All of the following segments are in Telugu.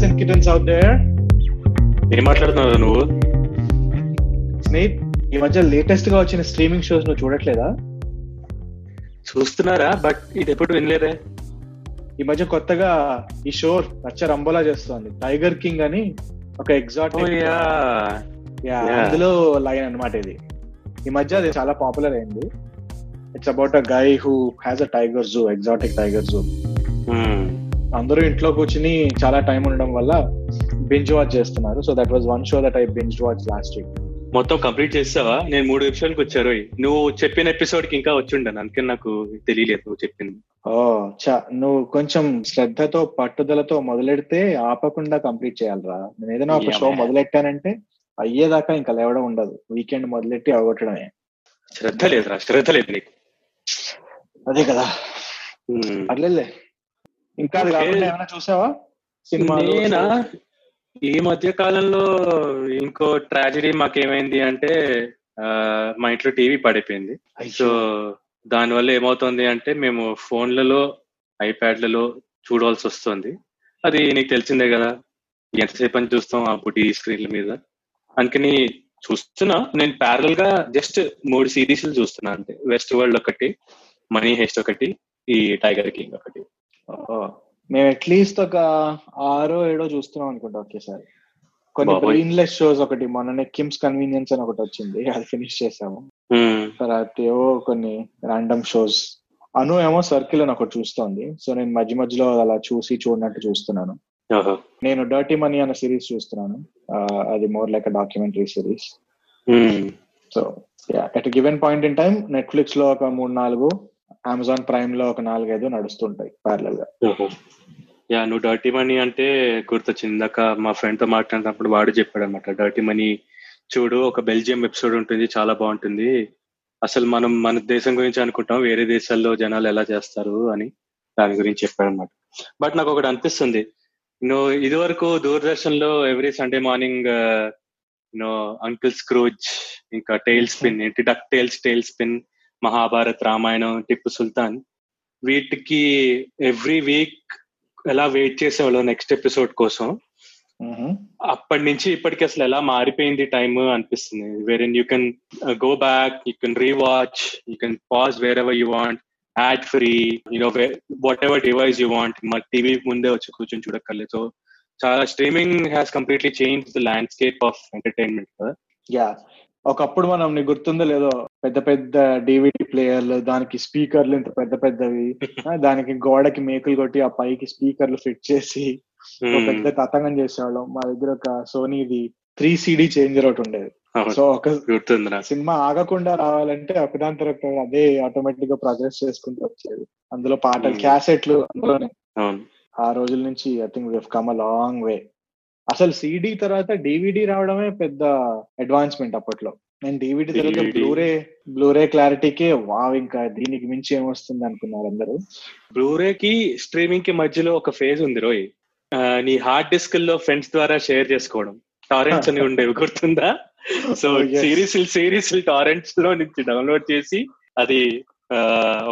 cats and kittens out there. ఏం మాట్లాడుతున్నావు నువ్వు? స్నేహిత్, ఈ మధ్య లేటెస్ట్ గా వచ్చిన స్ట్రీమింగ్ షోస్ నువ్వు చూడట్లేదా? చూస్తున్నారా, బట్ ఇది ఎప్పుడు వినలేదే. ఈ మధ్య కొత్తగా ఈ షో రచ్చ రంబోలా చేస్తోంది, టైగర్ కింగ్ అని ఒక ఎగ్జాటిక్ అందులో లైన్ అన్నమాట. ఇది ఈ మధ్య అది చాలా పాపులర్ అయింది. It's about a guy who has a tiger zoo, exotic tiger zoo. అందరూ ఇంట్లో కూర్చుని చాలా టైం ఉండడం వల్ల బింజ్ వాచ్ చేస్తున్నారు. So that was one show that I binge watch last week. మొత్తం కంప్లీట్ చేస్తావా? నేను 3 ఎపిసోడ్కి వచ్చారు. నువ్వు చెప్పిన ఎపిసోడ్ కి ఇంకా వచ్చి ఉండను, అందుకని నాకు తెలియలేదు నువ్వు చెప్పింది. నువ్వు కొంచెం శ్రద్ధతో పట్టుదలతో మొదలెడితే ఆపకుండా కంప్లీట్ చేయాలరా. నేను ఏదైనా ఒక షో మొదలెట్టానంటే అయ్యేదాకా ఇంకా లేవడం ఉండదు. వీకెండ్ మొదలెట్టి అవగొట్టడమే. శ్రద్ధ లేదురా, శ్రద్ధ లేదు నీకు. అదే కదా, అట్లేదులే. ఇంకా ఏమైనా చూసావా సినిమా? నేనా ఈ మధ్య కాలంలో ఇంకో ట్రాజడీ మాకేమైంది అంటే, మా ఇంట్లో టీవీ పడిపోయింది. సో దానివల్ల ఏమవుతుంది అంటే మేము ఫోన్లలో ఐప్యాడ్లలో చూడాల్సి వస్తుంది. అది నీకు తెలిసిందే కదా, ఎంతసేపు అని చూస్తాం ఆ బుడ్డి స్క్రీన్ల మీద. అందుకని చూస్తున్నా నేను ప్యారల్ గా జస్ట్ 3 సిరీస్లు చూస్తున్నా అంటే, వెస్ట్ వరల్డ్ ఒకటి, మనీ హెస్ట్ ఒకటి, ఈ టైగర్ కింగ్ ఒకటి. మేము అట్లీస్ట్ ఒక 6-7 చూస్తున్నాం అనుకుంటా ఒకేసారి. కొన్ని బ్రెయిన్లెస్ షోస్, ఒకటి మొన్ననే కిమ్స్ కన్వీనియన్స్ అని ఒకటి వచ్చింది, అది ఫినిష్ చేసాము. తర్వాత ఏవో కొన్ని రాండమ్ షోస్. అను ఏమో సర్కిల్ అని ఒకటి చూస్తోంది. సో నేను మధ్య మధ్యలో అలా చూసి చూడనట్టు చూస్తున్నాను. నేను డర్టీ మనీ అనే సిరీస్ చూస్తున్నాను. అది more like documentary series. So at given point in time Netflix లో ఒక 3-4, అమెజాన్ ప్రైమ్ లో ఒక 4-5 నడుస్తుంటాయి ప్యారలల్ గా. యా, నువ్వు డర్టీ మనీ అంటే గుర్తొచ్చింది. ఇందాక మా ఫ్రెండ్ తో మాట్లాడినప్పుడు వాడు చెప్పాడు అనమాట, డర్టీ మనీ చూడు, ఒక బెల్జియం ఎపిసోడ్ ఉంటుంది, చాలా బాగుంటుంది. అసలు మనం మన దేశం గురించి అనుకుంటాం, వేరే దేశాల్లో జనాలు ఎలా చేస్తారు అని దాని గురించి చెప్పాడు అనమాట. బట్ నాకు ఒకటి అనిపిస్తుంది, నువ్వు ఇది వరకు దూరదర్శన్ లో every Sunday morning uncle Scrooge, ఇంకా టైల్ స్పిన్ ఏంటి, duck tiles, tile spin, Mahabharat, Ramayanam, Tipu Sultan, వీటికి ఎవ్రీ వీక్ ఎలా వెయిట్ చేసేవాళ్ళు నెక్స్ట్ ఎపిసోడ్ కోసం. అప్పటి నుంచి ఇప్పటికి అసలు ఎలా మారిపోయింది టైమ్ అనిపిస్తుంది. Wear in you can go back, you can rewatch, you can pause wherever you want, ad free, whatever device you want. మరి టీవీ ముందే వచ్చి కూర్చొని చూడక్కర్లేదు. సో చాలా streaming has completely change the landscape of entertainment. ఒకప్పుడు మనం, నీకు గుర్తుందో లేదో, పెద్ద పెద్ద డివిడి ప్లేయర్లు, దానికి స్పీకర్లు ఇంత పెద్ద పెద్దవి, దానికి గోడకి మేకులు కొట్టి ఆ పైకి స్పీకర్లు ఫిట్ చేసి పెద్ద తతంగం చేసేవాళ్ళం. మా దగ్గర ఒక సోనీది 3 CD చేంజర్ ఒకటి ఉండేది. సో ఒక సినిమా ఆగకుండా రావాలంటే ఒకదాని తర్వాత అదే ఆటోమేటిక్ గా ప్రోగ్రెస్ చేసుకుంటూ వచ్చేది. అందులో పాటలు, క్యాసెట్లు అందులోనే. ఆ రోజుల నుంచి I think we have come a long way. అసలు సిడి తర్వాత డివిడి రావడమే పెద్ద అడ్వాన్స్మెంట్ అప్పట్లో. నేను డివిడి తర్వాత బ్లూరే క్లారిటీకే వావ్, ఇంకా దీనికి మించి ఏమొస్తుంది అనుకున్నారు అందరూ. బ్లూరే కి స్ట్రీమింగ్ కి మధ్యలో ఒక ఫేజ్ ఉంది రోయ్, నీ హార్డ్ డిస్క్ లో ఫ్రెండ్స్ ద్వారా షేర్ చేసుకోవడం. టారెంట్స్ అని ఉండేవి, గుర్తుందా? సో సిరీస్ టారెంట్స్ లో నుంచి డౌన్లోడ్ చేసి అది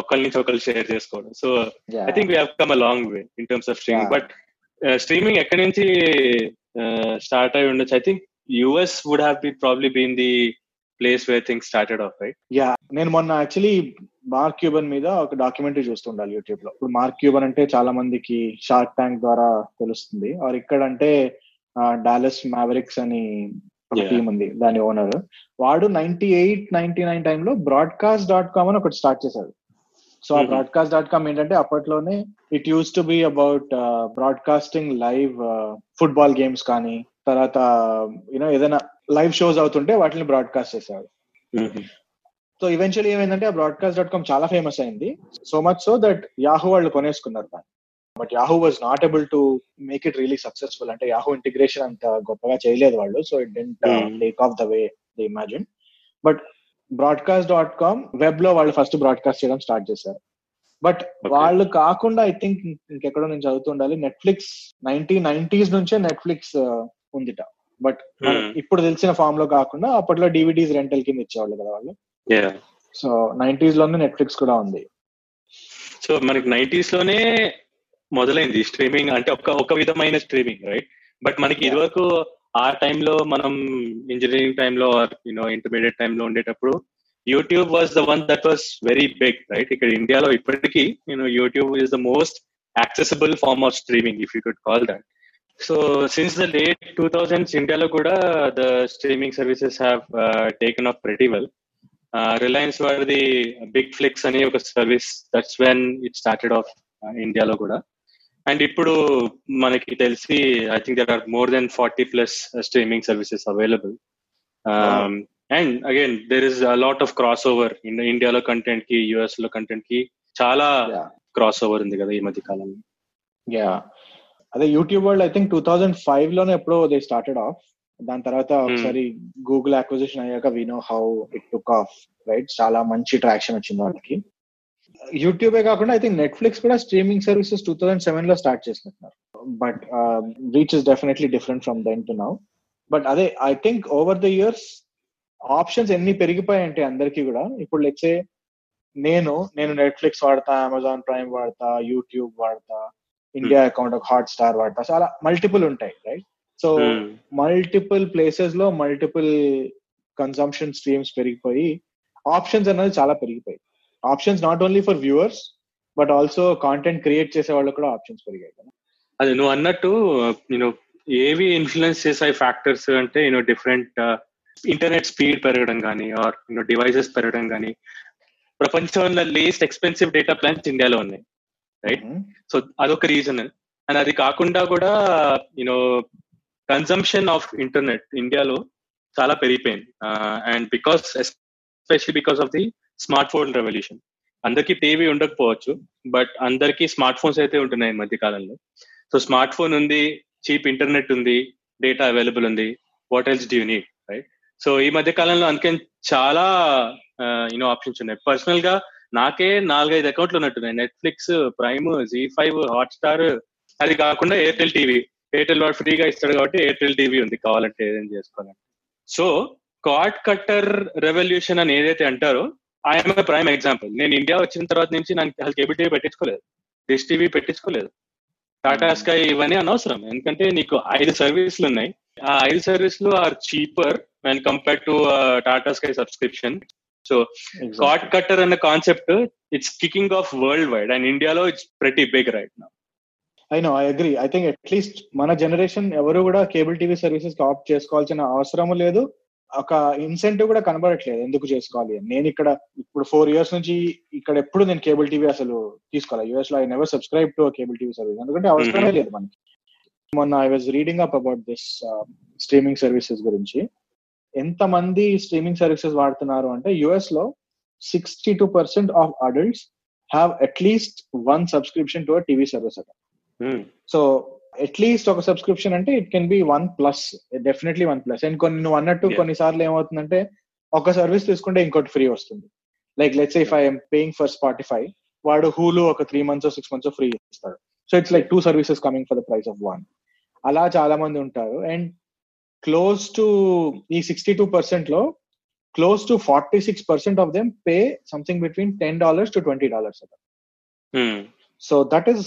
ఒకరి నుంచి ఒకరు షేర్ చేసుకోవడం. So I think we have come a long way in terms of streaming. But streaming ఎక్కడి నుంచి స్టార్ట్ అయి ఉండొచ్చు? I think US would have be probably been the place where things started off, right? Yeah, నేను మొన్న యాక్చువల్లీ మార్క్ క్యూబన్ మీద ఒక డాక్యుమెంటరీ చూస్తుండాలి యూట్యూబ్ లో. ఇప్పుడు మార్క్ క్యూబన్ అంటే చాలా మందికి షార్క్ ట్యాంక్ ద్వారా తెలుస్తుంది. ఆర్ ఇక్కడ అంటే డాలస్ మ్యావరిక్స్ అని ఒక టీమ్ ఉంది, దాని ఓనర్ వాడు 98-99 టైంలో broadcast.com అని ఒకటి స్టార్ట్ చేశాడు. సో ఆ broadcast.com ఏంటంటే అప్పట్లోనే it use to be about broadcasting live football games కానీ, తర్వాత ఏదైనా లైవ్ షోస్ అవుతుంటే వాటిని బ్రాడ్కాస్ట్ చేశారు. సో ఈవెన్చువల్లీ ఏమైందంటే ఆ broadcast.com చాలా ఫేమస్ అయింది, so much so that Yahoo వాళ్ళు కొనేసుకున్నారు దాన్ని. But Yahoo was not able to make it really successful. అంటే యాహూ ఇంటిగ్రేషన్ అంత గొప్పగా చేయలేదు వాళ్ళు. So it didn't take off the way they imagine. But broadcast.com web లో వాళ్ళు ఫస్ట్ బ్రాడ్కాస్ట్ చేయడం స్టార్ట్ చేశారు. బట్ వాళ్ళు కాకుండా ఐ థింక్ ఇంకెక్కడో నేను చదువుతుండాలి, నెట్ఫ్లిక్స్ 1990s నుంచే నెట్ఫ్లిక్స్ ఉందిట. బట్ ఇప్పుడు తెలిసిన ఫామ్ లో కాకుండా అప్పట్లో డివిడీస్ రెంటల్ కింద ఇచ్చేవాళ్ళు కదా వాళ్ళు. సో 90s లోనే నెట్ఫ్లిక్స్ కూడా ఉంది. సో మనకి 90s లోనే మొదలైంది స్ట్రీమింగ్ అంటే ఒక విధమైన స్ట్రీమింగ్, రైట్? బట్ మనకి ఇదివరకు ఆ టైంలో మనం ఇంజనీరింగ్ టైంలో ఇంటర్మీడియట్ టైంలో ఉండేటప్పుడు YouTube was the one that was very big right. ఇక్కడ ఇండియాలో ఇప్పటికీ YouTube is the most accessible form of streaming if you could call that. So since the late 2000s India lo kuda the streaming services have taken off pretty well. Reliance were the big flex ani oka service, that's when it started off India lo kuda, and ippudu manaki telisi I think there are more than 40 plus streaming services available. And again there is a lot of crossover in the India lo content ki US lo content ki chaala crossover undi kada ee madhi kalam. Yeah, అదే యూట్యూబ్ వాళ్ళు ఐ థింక్ 2005 లోనే ఎప్పుడో దే స్టార్టెడ్ ఆఫ్. దాని తర్వాత ఒకసారి గూగుల్ అక్విజిషన్ అయ్యాక we know how it took off right, చాలా మంచి ట్రాక్షన్ వచ్చింది వాళ్ళకి. యూట్యూబే కాకుండా ఐ థింక్ నెట్ఫ్లిక్స్ కూడా స్ట్రీమింగ్ సర్వీసెస్ 2007 లో స్టార్ట్ చేస్తున్నారు, but reach is definitely different from then to now. But అదే I think over the years options ఎన్ని పెరిగిపోయాయంటే అందరికీ కూడా. ఇప్పుడు లెట్స్ సే నేను నెట్ఫ్లిక్స్ వాడతా, అమెజాన్ ప్రైమ్ వాడతా, యూట్యూబ్ వాడతా, ఇండియా అకౌంట్ ఒక హాట్ స్టార్ వాడతా, చాలా మల్టిపుల్ ఉంటాయి రైట్. సో మల్టిపుల్ ప్లేసెస్ లో మల్టిపుల్ కన్సంప్షన్ స్ట్రీమ్స్ పెరిగిపోయి ఆప్షన్స్ అనేది చాలా పెరిగిపోయి, options not only for viewers but also content create చేసే వాళ్ళకి కూడా ఆప్షన్స్ పెరిగాయి కదా. అదే నువ్వు అన్నట్టు ఏవి ఇన్ఫ్లుయెన్స్ చేసే ఫ్యాక్టర్స్ అంటే డిఫరెంట్ ఇంటర్నెట్ స్పీడ్ పెరగడం కానీ ఆర్ డివైసెస్ పెరగడం కానీ. ప్రపంచంలో లీస్ట్ ఎక్స్పెన్సివ్ డేటా ప్లాన్స్ ఇండియాలో ఉన్నాయి రైట్, సో అదొక రీజన్. అండ్ అది కాకుండా కూడా కన్సంప్షన్ ఆఫ్ ఇంటర్నెట్ ఇండియాలో చాలా పెరిగిపోయింది. And because especially because of the smart phone revolution. అందరికీ టీవీ ఉండకపోవచ్చు బట్ అందరికీ స్మార్ట్ ఫోన్స్ అయితే ఉంటున్నాయి ఈ మధ్య కాలంలో. సో స్మార్ట్ ఫోన్ ఉంది, చీప్ ఇంటర్నెట్ ఉంది, డేటా అవైలబుల్ ఉంది, what else do you need right. So ఈ మధ్య కాలంలో అందుకని చాలా ఆప్షన్స్ ఉన్నాయి. పర్సనల్ గా నాకే 4-5 అకౌంట్లు ఉన్నట్టున్నాయి, నెట్ఫ్లిక్స్, ప్రైమ్, జీ5, హాట్స్టార్, అది కాకుండా ఎయిర్టెల్ టీవీ. ఎయిర్టెల్ వాడు ఫ్రీగా ఇస్తాడు కాబట్టి ఎయిర్టెల్ టీవీ ఉంది కావాలంటే ఏదైనా చేసుకోవాలంటే. సో కార్డ్ కట్టర్ రెవల్యూషన్ అని ఏదైతే అంటారో ఐఎమ్ ఏ ప్రైమ్ ఎగ్జాంపుల్. నేను ఇండియా వచ్చిన తర్వాత నుంచి నాకు అసలు కేబుల్ టీవీ పెట్టించుకోలేదు, డిష్ టీవీ పెట్టించుకోలేదు, టాటా స్కై ఇవన్నీ అనవసరం. ఎందుకంటే నీకు 5 సర్వీసులు ఉన్నాయి, ఆ 5 సర్వీసులు are cheaper and compared to Tata sky subscription. So cord cutter అన్న concept it's kicking off world wide and ఇండియాలో it's pretty big right now. I know, I agree. I think at least మన జనరేషన్ ఎవరు కూడా కేబుల్ టీవీ సర్వీసెస్ కి ఆప్ట్ చేసుకోవాల్సిన అవసరం లేదు, ఒక ఇన్సెంటివ్ కూడా కనబడట్లేదు ఎందుకు చేసుకోవాలి. నేను ఇక్కడ ఇప్పుడు 4 years నుంచి ఇక్కడ ఎప్పుడు నేను కేబుల్ టీవీ అసలు తీసుకోవాలి. యూఎస్ లో I never subscribe to cable TV service, ఎందుకంటే అవసరమే లేదు మనకి. మొన్న I was reading up about this streaming services గురించి, ఎంతమంది స్ట్రీమింగ్ సర్వీసెస్ వాడుతున్నారు అంటే యుఎస్ లో 62% of adults have at least 1 subscription to TV service account. So at least ఒక సబ్స్క్రిప్షన్ అంటే it can be 1+, definitely 1+. And కొన్ని నువ్వు అన్నట్టు కొన్నిసార్లు ఏమవుతుందంటే ఒక సర్వీస్ తీసుకుంటే ఇంకోటి ఫ్రీ వస్తుంది. Like let's if I'm paying for Spotify, వాడు హూలు ఒక 3 months or 6 months ఫ్రీ ఇస్తాడు. So it's like 2 services coming for the price of 1. అలా చాలా మంది ఉంటారు. అండ్ close to ఈ 62% లో close to 46% of them pay something between $10 to $20. So that is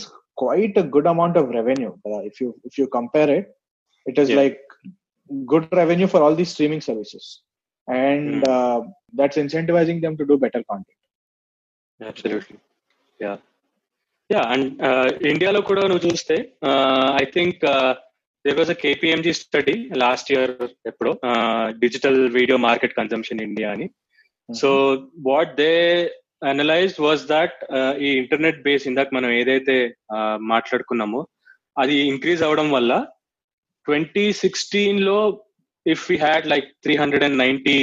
quite a good amount of revenue. If you compare it, it is like good revenue for all these streaming services, and that's incentivizing them to do better content. Absolutely. Yeah. And India lo kuda nu chuste I think there was a KPMG study last year eppudu digital video market consumption in India ani. So what they analyzed was that ee internet base indak manam edaithe maatladukunnamo adi increase avadam valla 2016 lo if we had like 390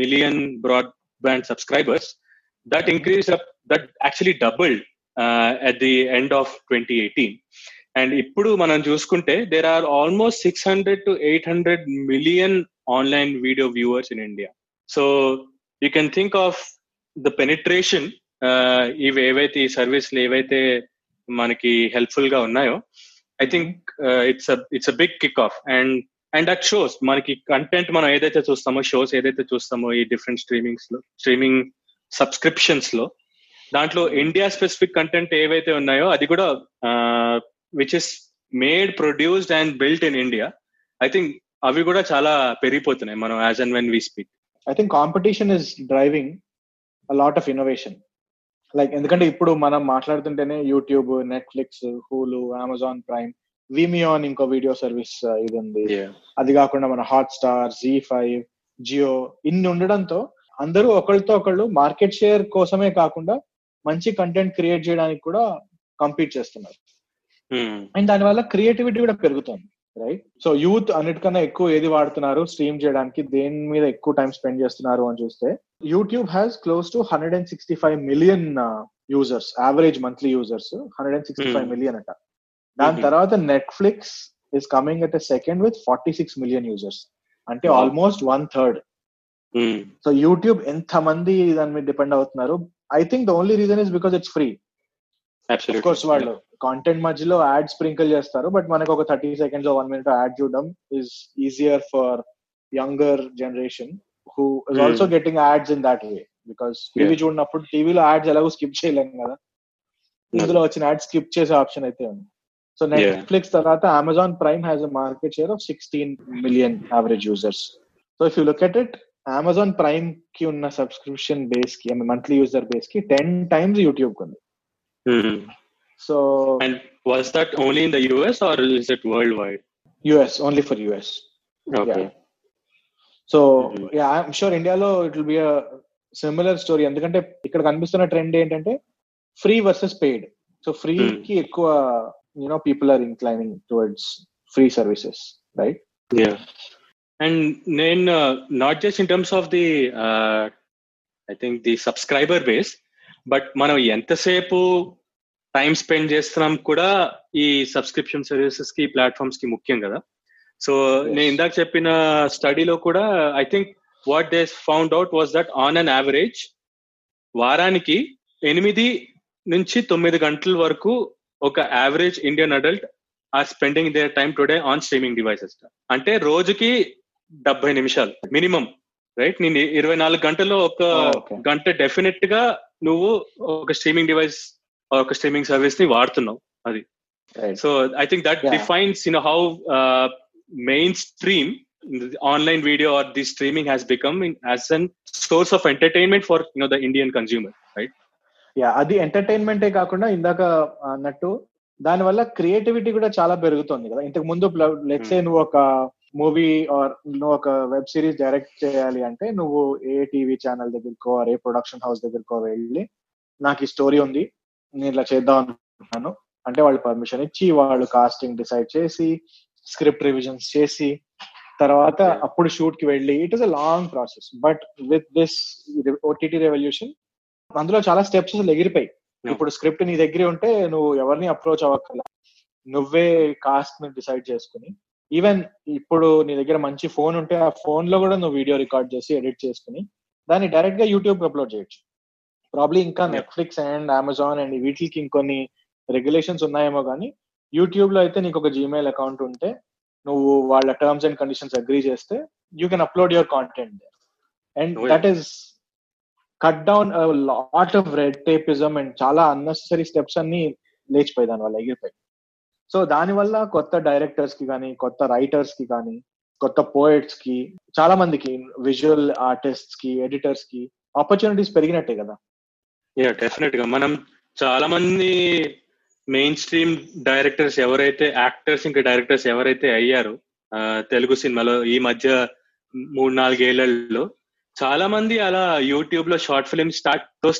million broadband subscribers, that increased up, that actually doubled at the end of 2018. And ఇప్పుడు మనం చూసుకుంటే there are almost 600 to 800 million online video viewers in India. So you can think of the penetration. ఇవి ఏవైతే ఈ సర్వీస్లు ఏవైతే మనకి హెల్ప్ఫుల్ గా ఉన్నాయో I think it's a big kick off. And that shows మనకి కంటెంట్ మనం ఏదైతే చూస్తామో, షోస్ ఏదైతే చూస్తామో ఈ డిఫరెంట్ స్ట్రీమింగ్ సబ్స్క్రిప్షన్స్ లో, దాంట్లో ఇండియా స్పెసిఫిక్ కంటెంట్ ఏవైతే ఉన్నాయో అది కూడా which is made, produced and built in India, I think అవి కూడా చాలా పెరిగిపోతున్నాయి మనం as and when we speak. I think competition is driving a lot of innovation. Like ఎందుకంటే ఇప్పుడు మనం మాట్లాడుతుంటేనే YouTube, Netflix, Hulu, Amazon Prime, Vimeo అని ఇంకో వీడియో సర్వీస్ ఇది ఉంది. అది కాకుండా మన హాట్స్టార్, జీ5, జియో ఇన్ని ఉండడంతో అందరూ ఒకళ్ళతో ఒకళ్ళు మార్కెట్ షేర్ కోసమే కాకుండా మంచి కంటెంట్ క్రియేట్ చేయడానికి కూడా కంపీట్ చేస్తున్నారు. అండ్ దానివల్ల క్రియేటివిటీ కూడా పెరుగుతుంది, రైట్? సో యూత్ అన్నిటికన్నా ఎక్కువ ఏది వాడుతున్నారు స్ట్రీమ్ చేయడానికి, దేని మీద ఎక్కువ టైం స్పెండ్ చేస్తున్నారు అని చూస్తే YouTube has close to 165 million users, average monthly users 165 million అట. దాని తర్వాత Netflix is coming at a second with 46 million users, అంటే ఆల్మోస్ట్ 1/3. సో యూట్యూబ్ ఎంత మంది దాని మీద డిపెండ్ అవుతున్నారు? I think the only reason is because it's free. Of course వాళ్ళు కాంటెంట్ మధ్యలో యాడ్ స్ప్రింకిల్ చేస్తారు, బట్ మనకు ఒక 30 seconds, 1 minute యాడ్ చూడడం is easier for younger generation who is also getting ads in that way. Because TV చూడనప్పుడు టీవీలో యాడ్స్ ఎలాగో స్కిప్ చేయలేం కదా, ఇందులో వచ్చిన యాడ్ స్కిప్ చేసే ఆప్షన్ అయితే ఉంది. సో నెట్ఫ్లిక్స్ తర్వాత Amazon Prime has a market share of 16 million average users. So if you look at it, Amazon Prime కి ఉన్న సబ్స్క్రిప్షన్ బేస్ కి, మంత్లీ యూజర్ బేస్ కి 10 times యూట్యూబ్ కి ఉంది. So and was that only in the US or is it worldwide? US, only for US. Okay. Yeah. So yeah, I'm sure India lo it will be a similar story. Endukante ikkada kanipistuna trend entante free versus paid. So free ki ekkuva, you know, people are inclining towards free services, right? Yeah. And then not just in terms of the I think the subscriber base, but మనం ఎంతసేపు టైం స్పెండ్ చేస్తున్నాం కూడా ఈ సబ్స్క్రిప్షన్ సర్వీసెస్ కి, ప్లాట్ఫామ్స్ కి ముఖ్యం కదా. సో నేను ఇందాక చెప్పిన స్టడీలో కూడా I think what they found out was that on an average వారానికి 8 నుంచి 9 గంటల వరకు ఒక average Indian adult are spending their time today on streaming devices. అంటే రోజుకి 70 నిమిషాలు మినిమం, రైట్? నేను 24 గంటల్లో 1 గంట డెఫినెట్ గా నువ్వు ఒక స్ట్రీమింగ్ డివైస్, ఒక స్ట్రీమింగ్ సర్వీస్ ని వాడుతున్నావు. అది so I think that defines you know how main stream online video or the streaming has become as an source of entertainment for you know the Indian consumer, right? Yeah, అది ఎంటర్టైన్మెంటే కాకుండా ఇందాక అన్నట్టు దానివల్ల క్రియేటివిటీ కూడా చాలా పెరుగుతుంది కదా. ఇంతకు ముందు లెట్స్ సే నువ్వు ఒక మూవీ ఆర్ నువ్వు ఒక వెబ్ సిరీస్ డైరెక్ట్ చేయాలి అంటే నువ్వు ఏ టీవీ ఛానల్ దగ్గరకో ఏ ప్రొడక్షన్ హౌస్ దగ్గరకో వెళ్ళి నాకు ఈ స్టోరీ ఉంది, నేను ఇలా చేద్దాం అనుకుంటున్నాను అంటే వాళ్ళు పర్మిషన్ ఇచ్చి, వాళ్ళు కాస్టింగ్ డిసైడ్ చేసి, స్క్రిప్ట్ రివిజన్స్ చేసి, తర్వాత అప్పుడు షూట్ కి వెళ్ళి, it is a long process. But with this OTT revolution అందులో చాలా స్టెప్స్ అసలు ఎగిరిపోయి, ఇప్పుడు స్క్రిప్ట్ నీ దగ్గరే ఉంటే నువ్వు ఎవరిని అప్రోచ్ అవ్వక్కర్లా, నువ్వే కాస్ట్ ని డిసైడ్ చేసుకుని, ఈవెన్ ఇప్పుడు నీ దగ్గర మంచి ఫోన్ ఉంటే ఆ ఫోన్ లో కూడా నువ్వు వీడియో రికార్డ్ చేసి ఎడిట్ చేసుకుని దాన్ని డైరెక్ట్ గా యూట్యూబ్ అప్లోడ్ చేయొచ్చు. ప్రాబ్లీ ఇంకా నెట్ఫ్లిక్స్ అండ్ అమెజాన్ అండ్ వీటికి ఇంకొన్ని రెగ్యులేషన్స్ ఉన్నాయేమో, కానీ యూట్యూబ్ లో అయితే నీకు ఒక జీమెయిల్ అకౌంట్ ఉంటే నువ్వు వాళ్ళ టర్మ్స్ అండ్ కండిషన్స్ అగ్రీ చేస్తే you can upload your content there. And that is cut down lot of red tapism and చాలా అన్నెసరీ స్టెప్స్ అన్ని లేచిపోయి దానివల్ల ఎగిరిపోయి. సో దానివల్ల కొత్త డైరెక్టర్స్ కి కానీ, కొత్త రైటర్స్ కి కానీ, కొత్త పోయిట్స్ కి, చాలా మందికి విజువల్ ఆర్టిస్ట్స్ కి, ఎడిటర్స్ కి ఆపర్చునిటీస్ పెరిగినట్టే కదా. యా, డెఫినెట్ గా మనం చాలా మంది మెయిన్ స్ట్రీమ్ డైరెక్టర్స్ ఎవరైతే, యాక్టర్స్ ఇంకా డైరెక్టర్స్ ఎవరైతే అయ్యారు తెలుగు సినిమాలో ఈ మధ్య 3-4 ఏళ్లలో, చాలా మంది అలా యూట్యూబ్ లో షార్ట్ ఫిల్మ్స్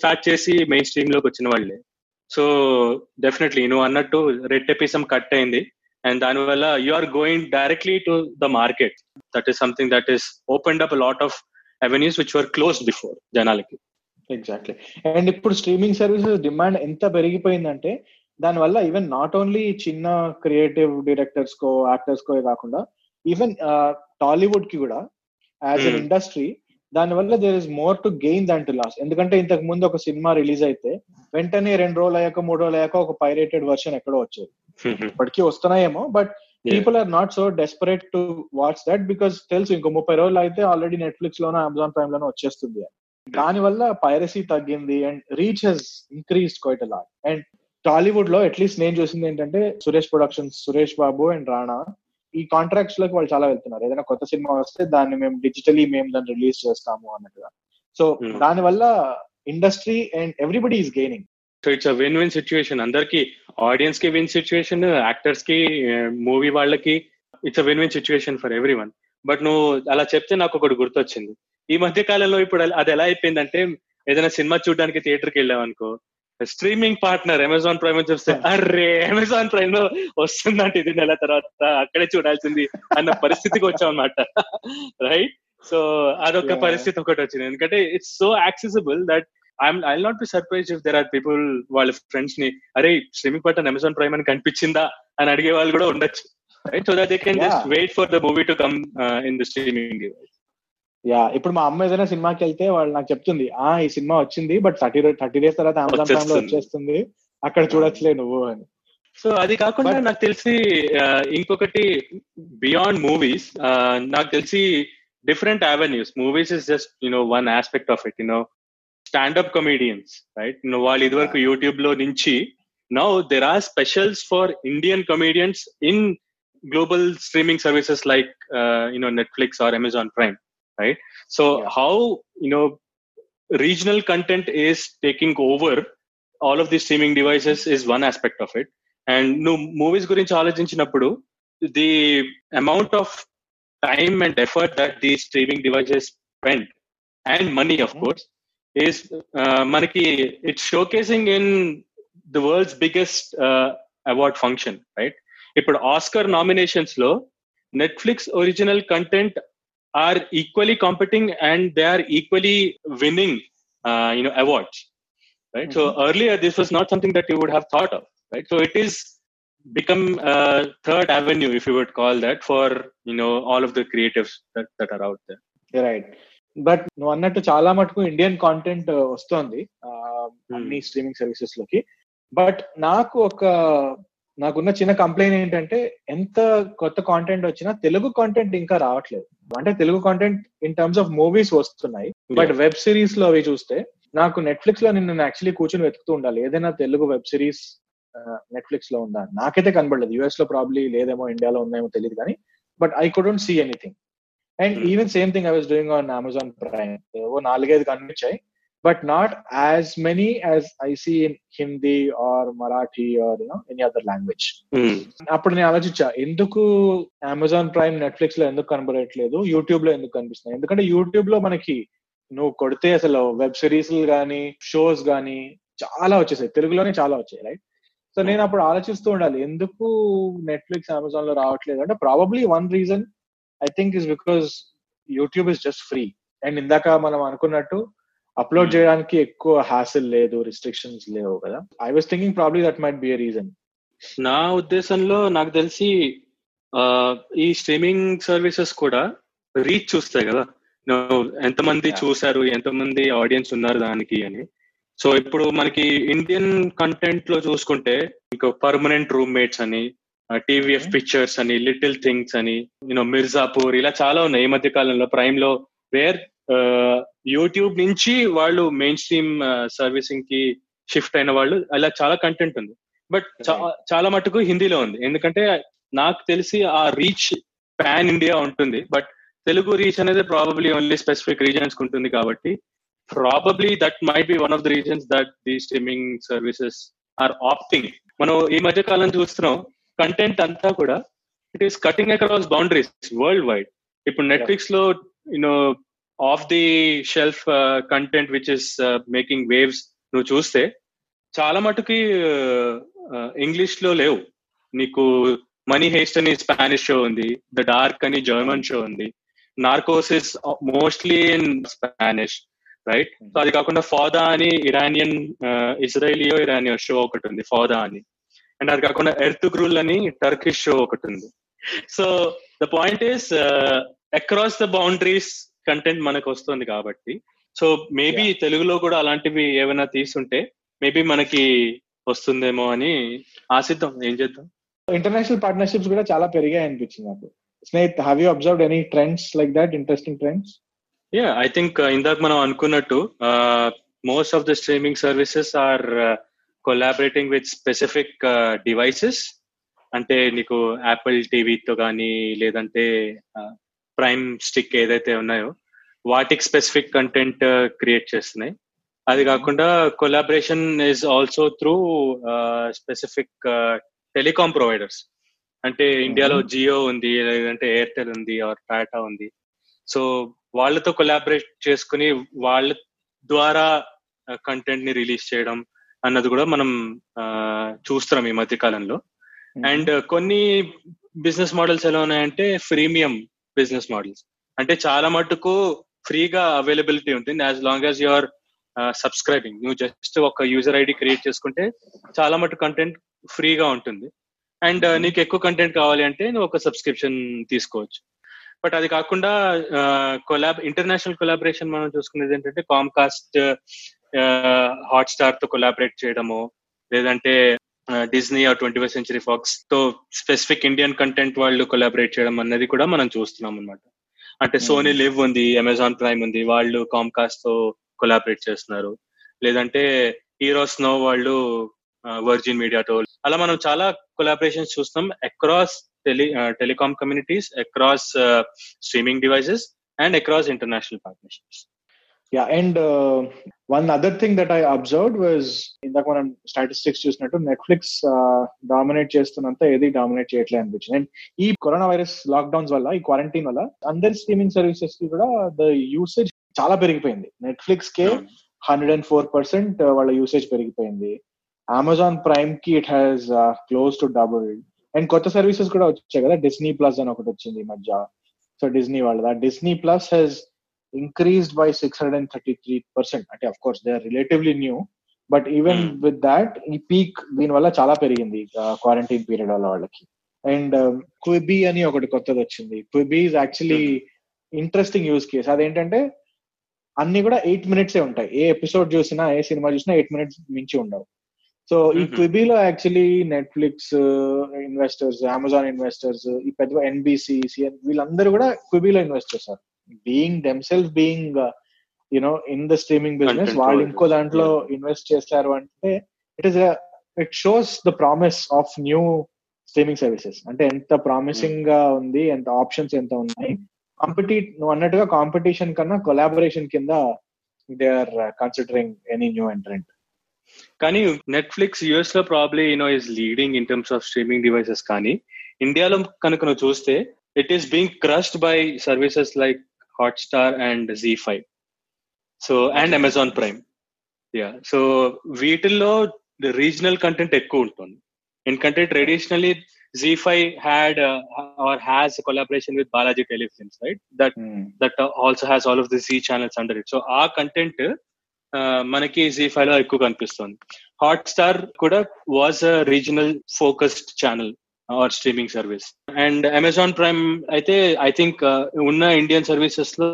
స్టార్ట్ చేసి మెయిన్ స్ట్రీమ్ లోకి వచ్చిన వాళ్ళే. సో డెఫినెట్లీ నువ్వు అన్నట్టు రెట్టెపిసం కట్ అయింది అండ్ దానివల్ల you are going directly to the market. That is something that is opened up lot of avenues which were closed before జనాలకి. ఎగ్జాక్ట్లీ. అండ్ ఇప్పుడు స్ట్రీమింగ్ సర్వీసెస్ డిమాండ్ ఎంత పెరిగిపోయిందంటే దానివల్ల ఈవెన్ నాట్ ఓన్లీ చిన్న క్రియేటివ్ డైరెక్టర్స్ కో, యాక్టర్స్ కో కాకుండా ఈవెన్ టాలీవుడ్ కి కూడా యాజ్ అన్ ఇండస్ట్రీ దానివల్ల there is more to gain than to loss. ఎందుకంటే ఇంతకు ముందు ఒక సినిమా రిలీజ్ అయితే వెంటనే 2 రోజులు అయ్యాక 3 రోజులు అయ్యాక ఒక పైరేటెడ్ వర్షన్ ఎక్కడో వచ్చేది. ఇప్పటికీ వస్తున్నాయేమో, but people are not so desperate to watch that because తెలుసు ఇంకో 30 రోజులు అయితే ఆల్రెడీ నెట్ఫ్లిక్స్ లోనో అమెజాన్ ప్రైమ్ లోనో వచ్చేస్తుంది. దానివల్ల పైరసీ తగ్గింది and reach has increased quite a lot. And Tollywood లో అట్లీస్ట్ నేను చూసింది ఏంటంటే సురేష్ ప్రొడక్షన్స్, సురేష్ బాబు అండ్ రాణా, ఈ కాంట్రాక్ట్స్ లోకి వాళ్ళు చాలా వెళ్తున్నారు. ఏదైనా కొత్త సినిమా వస్తే దాన్ని మేము డిజిటలీ మేము దాన్ని రిలీజ్ చేస్తాము అన్నట్టుగా. సో దానివల్ల industry and everybody is gaining. So it's a win win situation. అందరికి, ఆడియన్స్ కి విన్ సిచ్యువేషన్, యాక్టర్స్ కి, మూవీ వాళ్ళకి, it's a win win situation for everyone. But నువ్వు అలా చెప్తే నాకు ఒకటి గుర్తొచ్చింది. ఈ మధ్య కాలంలో ఇప్పుడు అది ఎలా అయిపోయిందంటే, ఏదైనా సినిమా చూడడానికి థియేటర్కి వెళ్ళామనుకో, స్ట్రీమింగ్ పార్ట్నర్ అమెజాన్ ప్రైమ్ అని చెప్తే, అరే అమెజాన్ ప్రైమ్ లో వస్తుందంటే ఇది నెల తర్వాత అక్కడే చూడాల్సింది అన్న పరిస్థితికి వచ్చామన్నమాట, రైట్? సో అదొక పరిస్థితి ఒకటి వచ్చింది. ఎందుకంటే it's so accessible that I'll not be surprise if there are people వాళ్ళ ఫ్రెండ్స్ ని, అరే స్ట్రీమింగ్ పార్ట్నర్ అమెజాన్ ప్రైమ్ అని కనిపించిందా అని అడిగే వాళ్ళు కూడా ఉండొచ్చు, right? So that they can just wait for the movie to come in the streaming device. ఇప్పుడు మా అమ్మ ఏదైనా సినిమాకి వెళ్తే వాళ్ళు నాకు చెప్తుంది, ఆ ఈ సినిమా వచ్చింది బట్ 30 days తర్వాత అమెజాన్ ప్రైమ్ లో వచ్చేస్తుంది, అక్కడ చూడొచ్చులే నువ్వు అని. సో అది కాకుండా నాకు తెలిసి ఇంకొకటి, బియాండ్ మూవీస్ నాకు తెలిసి different avenues. Movies is just one aspect of it. Standup comedians, right? వాళ్ళు ఇదివరకు యూట్యూబ్ లో నుంచి, now there are specials for Indian comedians in global streaming services like Netflix or Amazon Prime, right? So how regional content is taking over all of these streaming devices is one aspect of it. And no movies gurinchi aalochinchinappudu the amount of time and effort that these streaming devices spend and money of course is manaki it's showcasing in the world's biggest award function, right? ఇప్పుడు ఆస్కర్ నామినేషన్స్ లో Netflix original content are equally competing and they are equally winning awards, right? So earlier this was not something that you would have thought of, right? So it is become third avenue if you would call that for all of the creatives that are out there, right? But నువ్వు అన్నట్టు చాలా మటుకు ఇండియన్ కాంటెంట్ వస్తోంది అన్ని స్ట్రీమింగ్ సర్వీసెస్ లోకి. బట్ నాకున్న చిన్న కంప్లైంట్ ఏంటంటే, ఎంత కొత్త కాంటెంట్ వచ్చినా తెలుగు కాంటెంట్ ఇంకా రావట్లేదు. అంటే Telugu content in terms of movies వస్తున్నాయి, బట్ వెబ్ సిరీస్ లో అవి చూస్తే నాకు నెట్ఫ్లిక్స్ లో నేను యాక్చువల్లీ కూర్చొని వెతుకుతూ ఉండాలి, ఏదైనా తెలుగు వెబ్ సిరీస్ నెట్ఫ్లిక్స్ లో ఉందా? నాకైతే కనబడలేదు. యుఎస్ లో ప్రాబ్లీ లేదేమో, ఇండియాలో ఉందేమో తెలియదు కానీ, but I couldn't see anything. And even same thing I was doing on Amazon Prime. ఏవో 4-5 కనిపించాయి, but not as many as I see in Hindi or Marathi or any other language. అప్పుడు నేను ఆలోచించా, ఎందుకు అమెజాన్ ప్రైమ్ నెట్ఫ్లిక్స్ లో ఎందుకు కనబడట్లేదు, యూట్యూబ్ లో ఎందుకు కనిపిస్తున్నాయి? ఎందుకంటే యూట్యూబ్ లో మనకి నువ్వు కొడితే అసలు వెబ్ సిరీస్ కానీ షోస్ కానీ చాలా వచ్చేసాయి, తెలుగులోనే చాలా వచ్చాయి, రైట్? సో నేను అప్పుడు ఆలోచిస్తూ ఉండాలి, ఎందుకు నెట్ఫ్లిక్స్ అమెజాన్ లో రావట్లేదు అంటే, probably one reason I think is because YouTube is just free. And ఇందాక మనం అనుకున్నట్టు అప్లోడ్ చేయడానికి ఎక్కువ హ్యాసిల్ లేదు, రిస్ట్రిక్షన్స్ లేవు కదా. I was thinking probably that might be a reason. నా ఉద్దేశంలో నాకు తెలిసి ఈ స్ట్రీమింగ్ సర్వీసెస్ కూడా రీచ్ చూస్తాయి కదా, ఎంతమంది చూసారు, ఎంతమంది ఆడియన్స్ ఉన్నారు దానికి అని. సో ఇప్పుడు మనకి ఇండియన్ కంటెంట్ లో చూసుకుంటే ఇంకా పర్మనెంట్ రూమ్మేట్స్ అని, టీవీఎఫ్ పిక్చర్స్ అని, లిటిల్ థింగ్స్ అని, మిర్జాపూర్, ఇలా చాలా ఉన్నాయి ఈ మధ్య కాలంలో ప్రైమ్ లో, వేర్ యూట్యూబ్ నుంచి వాళ్ళు మెయిన్ స్ట్రీమ్ సర్వీసింగ్ కి షిఫ్ట్ అయిన వాళ్ళు, అలా చాలా కంటెంట్ ఉంది. బట్ చాలా మటుకు హిందీలో ఉంది, ఎందుకంటే నాకు తెలిసి ఆ రీచ్ పాన్ ఇండియా ఉంటుంది. బట్ తెలుగు రీచ్ అనేది ప్రాబబ్లీ ఓన్లీ స్పెసిఫిక్ రీజన్స్ ఉంటుంది కాబట్టి probably that might be one of the reasons that the streaming services are opting. మనం ఈ మధ్య కాలం చూస్తున్నాం కంటెంట్ అంతా కూడా it is cutting across boundaries world wide. ఇప్పుడు నెట్ఫ్లిక్స్ లో off the shelf content which is making waves నువ్వు చూస్తే చాలా మటుకి ఇంగ్లీష్ లో లేవు. నీకు మనీ హెయిస్ట్ అని స్పానిష్ షో ఉంది, ద డార్క్ అని జర్మన్ షో ఉంది, Narcos is mostly in Spanish, right? So అది కాకుండా ఫౌదా అని ఇరానియన్, ఇజ్రాయలియో ఇరానియో షో ఒకటి ఉంది ఫౌదా అని. అండ్ అది కాకుండా ఎర్తుగ్రూల్ అని టర్కిష్ షో ఒకటి ఉంది. So the point is across the boundaries content మనకు వస్తుంది కాబట్టి, సో మేబీ తెలుగులో కూడా అలాంటివి ఏమైనా తీసుంటే మేబీ మనకి వస్తుందేమో అని ఆశిద్దాం, ఏం చేద్దాం. ఇంటర్నేషనల్ పార్ట్నర్షిప్స్ కూడా చాలా పెరిగాయి అనిపించింది నాకు. Snehith, have you observed any trends like that, interesting trends? Yeah, I think ఇందాక మనం అనుకున్నట్టు most of the streaming services are collaborating with specific devices, అంటే నీకు యాపిల్ టీవీతో కానీ లేదంటే ప్రైమ్ స్టిక్ ఏదైతే ఉన్నాయో వాటికి స్పెసిఫిక్ కంటెంట్ క్రియేట్ చేస్తున్నాయి. అది కాకుండా collaboration is also through specific telecom providers, అంటే ఇండియాలో జియో ఉంది లేదంటే ఎయిర్టెల్ ఉంది ఆర్ టాటా ఉంది. సో వాళ్ళతో కొలాబరేట్ చేసుకుని వాళ్ళ ద్వారా కంటెంట్ ని రిలీజ్ చేయడం అన్నది కూడా మనం చూస్తున్నాం ఈ మధ్య కాలంలో. అండ్ కొన్ని బిజినెస్ మోడల్స్ ఎలా ఉన్నాయంటే ఫ్రీమియం బిజినెస్ మోడల్స్, అంటే చాలా మటుకు ఫ్రీగా అవైలబిలిటీ ఉంటుంది as long as you are subscribing. నువ్వు జస్ట్ ఒక యూజర్ ఐడి క్రియేట్ చేసుకుంటే చాలా మటుకు కంటెంట్ ఫ్రీగా ఉంటుంది. అండ్ నీకు ఎక్కువ కంటెంట్ కావాలి అంటే నువ్వు ఒక సబ్స్క్రిప్షన్ తీసుకోవచ్చు. బట్ అది కాకుండా ఇంటర్నేషనల్ కొలాబరేషన్ మనం చూసుకునేది ఏంటంటే కామ్కాస్ట్ హాట్స్టార్ తో కొలాబరేట్ చేయడము, లేదంటే Disney or 21st Century Fox తో స్పెసిఫిక్ ఇండియన్ కంటెంట్ వాళ్ళు కొలాబరేట్ చేయడం అనేది కూడా మనం చూస్తున్నాం అనమాట. అంటే సోనీ లివ్ ఉంది, అమెజాన్ ప్రైమ్ ఉంది, వాళ్ళు కామ్కాస్ట్ తో కొలాబరేట్ చేస్తున్నారు, లేదంటే హీరోస్ నో వాళ్ళు వర్జిన్ మీడియాతో. అలా మనం చాలా కొలాబరేషన్స్ చూస్తున్నాం across telecom communities, across streaming devices and across international partnerships. Yeah, and one other thing that I observed was ఇందాక మనం స్టాటిస్టిక్స్ చూసినట్టు నెట్ఫ్లిక్స్ డామినేట్ చేస్తున్నంత ఏది డామినేట్ చేయట్లేదు అనిపించింది. అండ్ ఈ కరోనా వైరస్ లాక్డౌన్స్ వల్ల, ఈ క్వారంటైన్ వల్ల అందరి స్ట్రీమింగ్ సర్వీసెస్ కి కూడా ద యూసేజ్ చాలా పెరిగిపోయింది. నెట్ఫ్లిక్స్ కే 104% వాళ్ళ యూసేజ్ పెరిగిపోయింది. అమెజాన్ ప్రైమ్ కి it has close to double. And కొత్త సర్వీసెస్ కూడా వచ్చాయి కదా, డిస్నీ ప్లస్ అని ఒకటి వచ్చింది ఈ మధ్య. సో డిస్నీ వాళ్ళదా Disney plus has increased by 633%. And of course they are relatively new, but even with that ee peak deen valla chaala perigindi quarantine period valla vallaki. And Quibi ani okati kottadi ochindi. Quibi is actually interesting use case. Ade entante anni kuda 8 minutes e untayi, e episode chusina e cinema chusina 8 minutes minchi undavu. So ee Quibi lo actually Netflix investors, Amazon investors, ee pedda NBC, CNN villandaru kuda Quibi lo invest chesaru. being themselves being you know in the streaming business, while inko dantlo invest chestaru ante it shows the promise of new streaming services. Ante enta promising ga undi, enta options enta unnai. Compete no annatuga competition kanna collaboration kinda they are considering any new entrant. Kani Netflix US lo probably you know is leading in terms of streaming devices, kani India lo kanaka no chuste it is being crushed by services like Hotstar and Zee5, so and Amazon Prime. Yeah, so వీటిల్లో రీజనల్ కంటెంట్ ఎక్కువ ఉంటుంది. ఎందుకంటే traditionally Zee5 had or has a collaboration with Balaji Telefilms, right? That also has all of the Z channels under it. So our content మనకి Zee5 లో ఎక్కువ కనిపిస్తుంది. Hotstar కూడా was a regional focused channel or streaming service, and Amazon Prime అయితే I think ఉన్న ఇండియన్ సర్వీసెస్ లో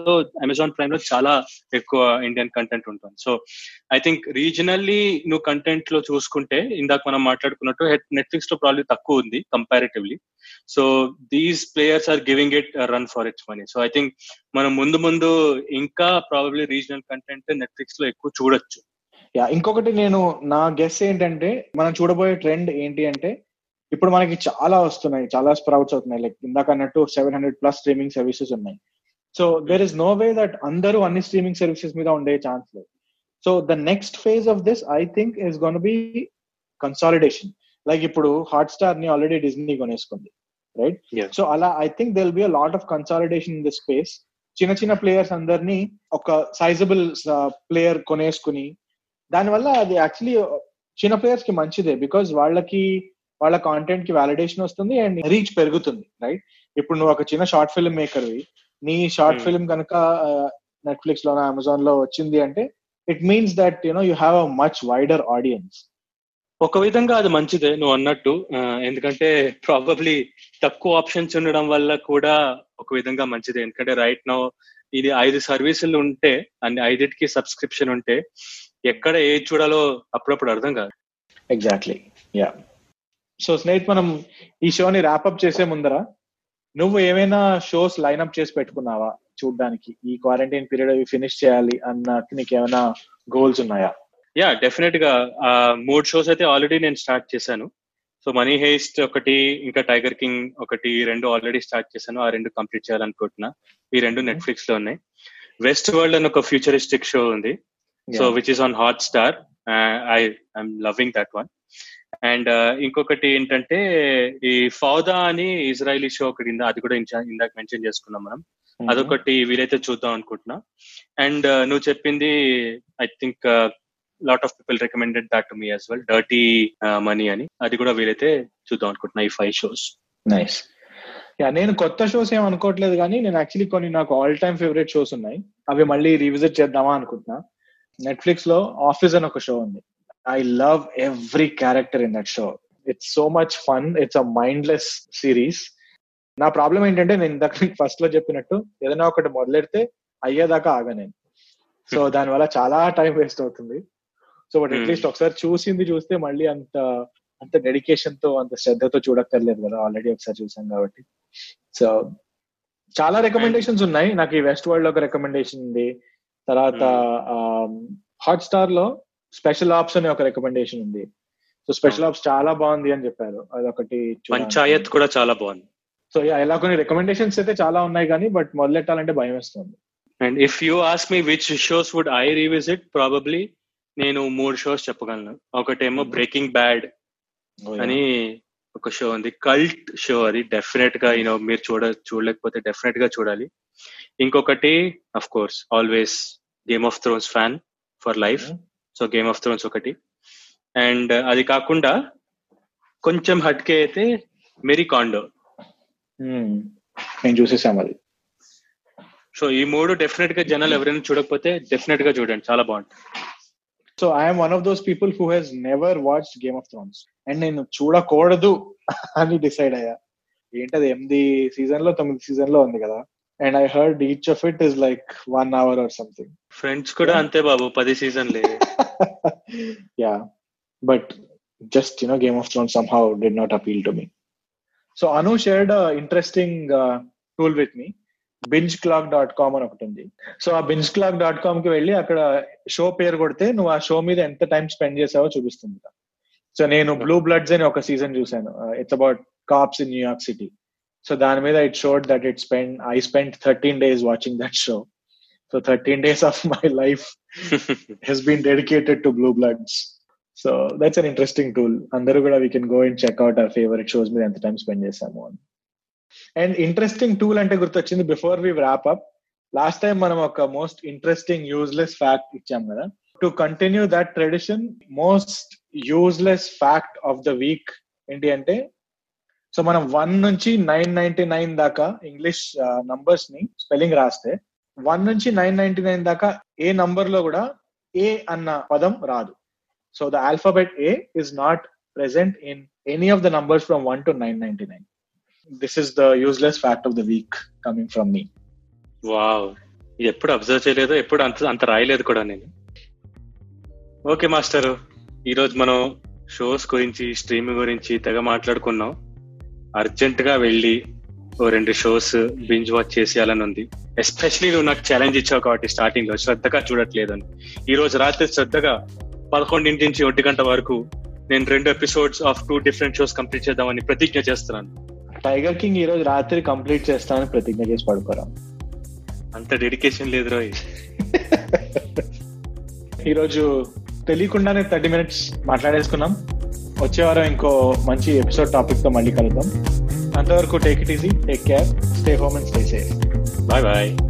అమెజాన్ ప్రైమ్ లో చాలా ఎక్కువ ఇండియన్ కంటెంట్ ఉంటుంది. సో ఐ థింక్ రీజనల్లీ నువ్వు కంటెంట్ లో చూసుకుంటే ఇందాక మనం మాట్లాడుకున్నట్టు నెట్ఫ్లిక్స్ లో ప్రాబ్లీ తక్కువ ఉంది comparatively. So these players are giving it run for its money. So I think మనం ముందు ఇంకా ప్రాబ్లీ రీజనల్ కంటెంట్ నెట్ఫ్లిక్స్ లో ఎక్కువ చూడొచ్చు. యా, ఇంకొకటి నేను నా గెస్ ఏంటంటే మనం చూడబోయే ట్రెండ్ ఏంటి అంటే, ఇప్పుడు మనకి చాలా వస్తున్నాయి, చాలా స్ప్రౌట్స్ అవుతున్నాయి. లైక్ ఇందాక అన్నట్టు 700+ స్ట్రీమింగ్ సర్వీసెస్ ఉన్నాయి. So there is no way that అందరూ అన్ని స్ట్రీమింగ్ సర్వీసెస్ మీద ఉండే ఛాన్స్ లేదు. So the next phase of this I think is gonna be consolidation. Like ఇప్పుడు హాట్స్టార్ ని ఆల్రెడీ డిజ్నీ కొనేసుకుంది, రైట్? సో అలా I think they will be a lot of consolidation in this space. చిన్న చిన్న ప్లేయర్స్ అందరినీ ఒక సైజబుల్ ప్లేయర్ కొనేసుకుని, దానివల్ల అది యాక్చువల్లీ చిన్న ప్లేయర్స్ కి మంచిదే, బికాజ్ వాళ్ళ కాంటెంట్ కి వాలిడేషన్ వస్తుంది అండ్ రీచ్ పెరుగుతుంది, రైట్? ఇప్పుడు నువ్వు ఒక చిన్న షార్ట్ ఫిల్మ్ మేకర్వి, నీ షార్ట్ ఫిల్మ్ కనుక నెట్ఫ్లిక్స్ లోనో అమెజాన్ లో వచ్చింది అంటే it means that you know you have a much wider audience. ఒక విధంగా అది మంచిదే నువ్వు అన్నట్టు, ఎందుకంటే ప్రాబబ్లీ తక్కువ ఆప్షన్స్ ఉండడం వల్ల కూడా ఒక విధంగా మంచిదే. ఎందుకంటే రైట్ నౌ ఇది 5 సర్వీసులు ఉంటే, అన్ని 5కి సబ్స్క్రిప్షన్ ఉంటే ఎక్కడ ఏది చూడాలో అప్పుడప్పుడు అర్థం కాదు. ఎగ్జాక్ట్లీ. యా, సో స్నేహిత్, మనం ఈ షోని ర్యాపప్ చేసే ముందర నువ్వు ఏమైనా షోస్ లైన్అప్ చేసి పెట్టుకున్నావా చూడడానికి? ఈ క్వారంటైన్ పీరియడ్ అవి ఫినిష్ చేయాలి అన్నట్టు నీకు ఏమైనా గోల్స్ ఉన్నాయా? యా డెఫినెట్ గా 3 షోస్ అయితే ఆల్రెడీ నేను స్టార్ట్ చేశాను. సో మనీ హెయిస్ట్ ఒకటి, ఇంకా టైగర్ కింగ్ ఒకటి, 2 ఆల్రెడీ స్టార్ట్ చేశాను. ఆ 2 కంప్లీట్ చేయాలనుకుంటున్నా. ఈ 2 నెట్ఫ్లిక్స్ లో ఉన్నాయి. వెస్ట్ వరల్డ్ అని ఒక ఫ్యూచరిస్టిక్ షో ఉంది, so which is on Hotstar. I'm loving that one. And ఇంకొకటి ఏంటంటే ఈ ఫౌదా అని ఇజ్రాయలీ షో ఒకటి, అది కూడా ఇందాక మెన్షన్ చేసుకున్నాం మనం. అదొకటి వీలైతే చూద్దాం అనుకుంటున్నా. అండ్ నువ్వు చెప్పింది I think lot of people recommended that to me as well, Dirty Money ani adi kuda veelaithe chuddam anukuntunna. Ee 5 shows. nice. Yeah, nenu kotta shows em anukottaledu gaani nenu actually konni naaku all time favorite shows unnai, avi malli revisit cheddama anukuntunna. Netflix lo Office ani oka show undi. I love every character in that show. It's so much fun. It's a mindless series. Na problem entante nenu indaka first lo cheppinattu edana okati modaletthe ayyadaka aaga nenu, so dani valla chaala time waste avutundi. So but at least ఒకసారి చూసింది చూస్తే మళ్ళీ అంత అంత డెడికేషన్ తో అంత శ్రద్ధతో చూడక్కర్లేదు కదా, ఆల్రెడీ ఒకసారి చూసాం కాబట్టి. సో చాలా రికమెండేషన్స్ ఉన్నాయి నాకు. ఈ వెస్ట్ వరల్డ్ లో ఒక రికమెండేషన్ ఉంది, తర్వాత హాట్ స్టార్ లో స్పెషల్ ఆప్స్ అనే ఒక రికమెండేషన్ ఉంది. సో స్పెషల్ ఆప్స్ చాలా బాగుంది అని చెప్పారు, అదొకటి. పంచాయత్ కూడా చాలా బాగుంది. సో ఇలా కొన్ని రికమెండేషన్స్ అయితే చాలా ఉన్నాయి కానీ బట్ మొదలెట్టాలంటే భయం వేస్తుంది. And if you ask me which shows would I revisit, probably నేను 3 షోస్ చెప్పగలను. ఒకటేమో బ్రేకింగ్ బ్యాడ్ అని ఒక షో ఉంది, కల్ట్ షో. అది డెఫినెట్ గా యూనో మీరు చూడలేకపోతే డెఫినెట్ గా చూడాలి. ఇంకొకటి of course always Game of Thrones fan for life, so Game of Thrones ఒకటి. అండ్ అది కాకుండా కొంచెం హట్కే అయితే మేరీ కాండో నేను చూసేసాం అది. సో ఈ 3 డెఫినెట్ గా జనాలు ఎవరైనా చూడకపోతే డెఫినెట్ గా చూడండి, చాలా బాగుంటుంది. So I am one of those people who has never watched Game of Thrones and నేను చూడకూడదు అని డిసైడ్ అయ్యా. ఏంటది 8th season లో 9th season లో ఉంది కదా. And I heard each of it is like 1 hour or something. Friends కూడా అంతే బాబు, 10 seasonలే. Yeah, but just you know Game of Thrones somehow did not appeal to me. So Anu shared an interesting tool with me. Bingeclock.com అని ఒకటి ఉంది. సో ఆ Bingeclock.com కి వెళ్ళి అక్కడ షో పేరు కొడితే నువ్వు ఆ షో మీద ఎంత టైం స్పెండ్ చేసావో చూపిస్తుంది. సో నేను బ్లూ బ్లడ్స్ అని ఒక సీజన్ చూసాను. It's about cops in New York City. So దాని మీద it showed that I spent 13 days watching that show. So 13 days of my life has been dedicated to blue bloods. So that's an interesting tool. అందరూ కూడా we can go and check out our favorite shows మీద ఎంత టైం స్పెండ్ చేసాము అని. అండ్ ఇంట్రెస్టింగ్ టూల్ అంటే గుర్తొచ్చింది, before we wrap up, last time మనం ఒక మోస్ట్ ఇంట్రెస్టింగ్ యూజ్లెస్ ఫ్యాక్ట్ ఇచ్చాం కదా. To continue that tradition, most useless fact of the week ఏంటి అంటే, సో మనం 1 నుంచి 999 దాకా ఇంగ్లీష్ నంబర్స్ ని స్పెల్లింగ్ రాస్తే 1 నుంచి 999 దాకా ఏ నంబర్ లో కూడా ఏ అన్న పదం రాదు. So the alphabet A is not present in any of the numbers from 1 to 999. This is the useless fact of the week coming from me. Wow. Eppudu observe cheyaledo, eppudu anta raayaledu kuda nenu. Okay master, ee roju manu shows gurinchi, streaming gurinchi taga maatladukunnam. Urgent ga velli ఓ 2 shows binge watch చేసేయాలని ఉంది. ఎస్పెషల్లీ నువ్వు నాకు ఛాలెంజ్ ఇచ్చావు కాబట్టి స్టార్టింగ్ లో శ్రద్ధగా చూడట్లేదు అని. ఈ రోజు రాత్రి శ్రద్ధగా 11 నుంచి 1 గంట వరకు నేను 2 episodes of 2 different shows complete చేద్దామని ప్రతిజ్ఞ చేస్తున్నాను. టైగర్ కింగ్ ఈ రోజు రాత్రి కంప్లీట్ చేస్తానని ప్రతిజ్ఞ చేసి పడుకోరా. అంత డెడికేషన్ లేదు రోయ్. ఈరోజు తెలియకుండానే 30 minutes మాట్లాడేసుకున్నాం. వచ్చే వారం ఇంకో మంచి ఎపిసోడ్ టాపిక్ తో మళ్ళీ కలుద్దాం. అంతవరకు take it easy, take care, stay home and stay safe. Bye bye.